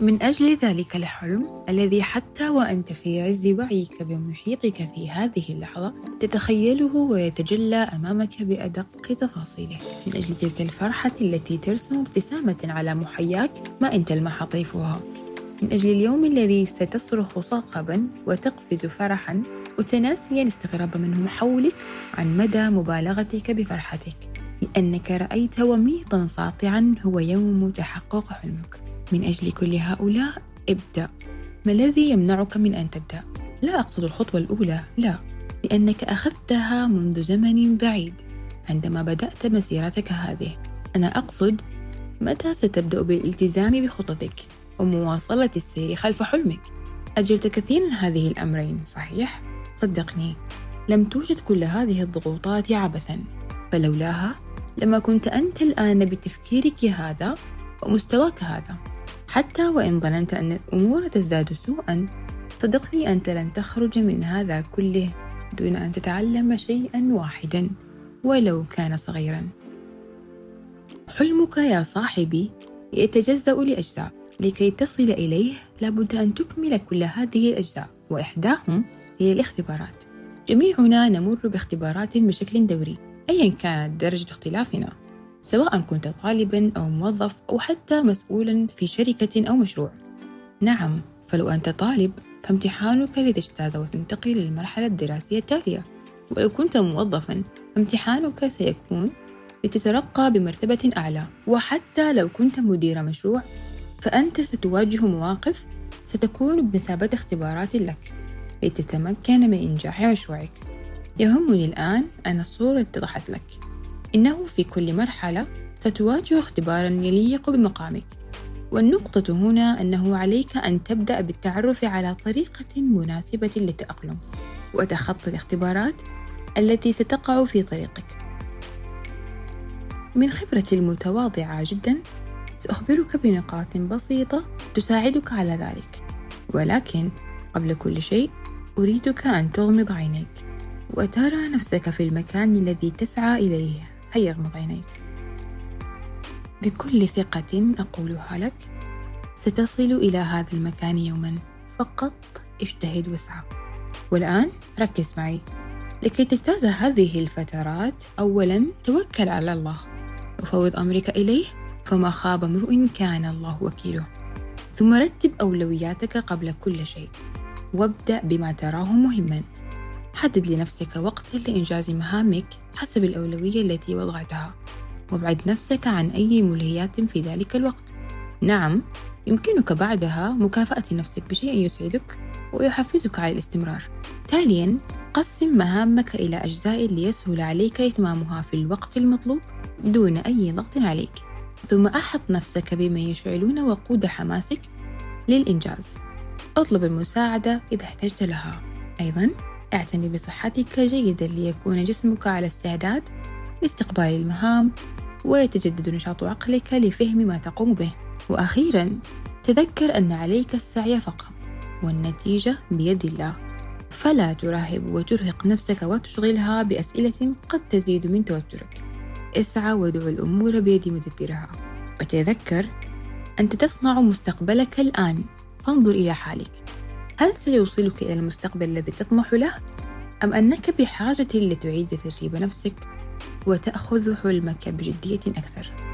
من أجل ذلك الحلم الذي حتى وأنت في عز وعيك بمحيطك في هذه اللحظة تتخيله ويتجلى أمامك بأدق تفاصيله. من أجل تلك الفرحة التي ترسم ابتسامة على محياك ما أنت المحاطيفها. من أجل اليوم الذي ستصرخ صاخبا وتقفز فرحا وتناسيا استغراب منهم حولك عن مدى مبالغتك بفرحتك، لأنك رأيت وميضا ساطعا هو يوم تحقق حلمك. من أجل كل هؤلاء ابدأ. ما الذي يمنعك من أن تبدأ؟ لا أقصد الخطوة الأولى، لا، لأنك أخذتها منذ زمن بعيد عندما بدأت مسيرتك هذه. أنا أقصد متى ستبدأ بالالتزام بخططك ومواصلة السير خلف حلمك. أجلت كثيراً هذه الأمرين، صحيح؟ صدقني، لم توجد كل هذه الضغوطات عبثاً، فلولاها لما كنت أنت الآن بتفكيرك هذا ومستواك هذا. حتى وإن ظننت أن الأمور تزداد سوءاً، صدقني أنت لن تخرج من هذا كله دون أن تتعلم شيئاً واحداً ولو كان صغيراً. حلمك يا صاحبي يتجزأ لأجزاء، لكي تصل إليه لابد أن تكمل كل هذه الأجزاء، وإحداهم هي الاختبارات. جميعنا نمر باختبارات بشكل دوري أياً كانت درجة اختلافنا، سواء كنت طالباً أو موظف أو حتى مسؤولاً في شركة أو مشروع. نعم، فلو أنت طالب فامتحانك لتجتاز وتنتقل للمرحلة الدراسية التالية، ولو كنت موظفاً فامتحانك سيكون لتترقى بمرتبة أعلى، وحتى لو كنت مدير مشروع فأنت ستواجه مواقف ستكون بمثابة اختبارات لك لتتمكن من إنجاح مشروعك. يهمني الآن أن الصورة اتضحت لك. إنه في كل مرحلة ستواجه اختباراً يليق بمقامك، والنقطة هنا أنه عليك أن تبدأ بالتعرف على طريقة مناسبة للتأقلم وتخطي الاختبارات التي ستقع في طريقك. من خبرتي المتواضعة جداً سأخبرك بنقاط بسيطة تساعدك على ذلك، ولكن قبل كل شيء أريدك أن تغمض عينيك وترى نفسك في المكان الذي تسعى إليه. هيا اغمض عينيك. بكل ثقة أقولها لك، ستصل إلى هذا المكان يوما، فقط اجتهد واسعى. والآن ركز معي. لكي تجتاز هذه الفترات، أولا توكل على الله وفوض أمرك إليه، فما خاب امرؤ كان الله وكيله. ثم رتب أولوياتك قبل كل شيء، وابدأ بما تراه مهما. حدد لنفسك وقتا لإنجاز مهامك حسب الأولوية التي وضعتها، وابعد نفسك عن أي ملهيات في ذلك الوقت. نعم، يمكنك بعدها مكافأة نفسك بشيء يسعدك ويحفزك على الاستمرار. تالياً، قسم مهامك إلى أجزاء ليسهل عليك إتمامها في الوقت المطلوب دون أي ضغط عليك. ثم أحط نفسك بما يشعلون وقود حماسك للإنجاز. أطلب المساعدة إذا احتجت لها. أيضاً اعتني بصحتك جيداً ليكون جسمك على استعداد لاستقبال المهام، ويتجدد نشاط عقلك لفهم ما تقوم به. وأخيراً تذكر أن عليك السعي فقط، والنتيجة بيد الله، فلا تراهب وترهق نفسك وتشغلها بأسئلة قد تزيد من توترك. اسعى ودع الأمور بيد مدبرها، وتذكر أنت تصنع مستقبلك الآن. فانظر إلى حالك، هل سيوصلك إلى المستقبل الذي تطمح له؟ أم أنك بحاجة لتعيد تدريب نفسك وتأخذ حلمك بجدية أكثر؟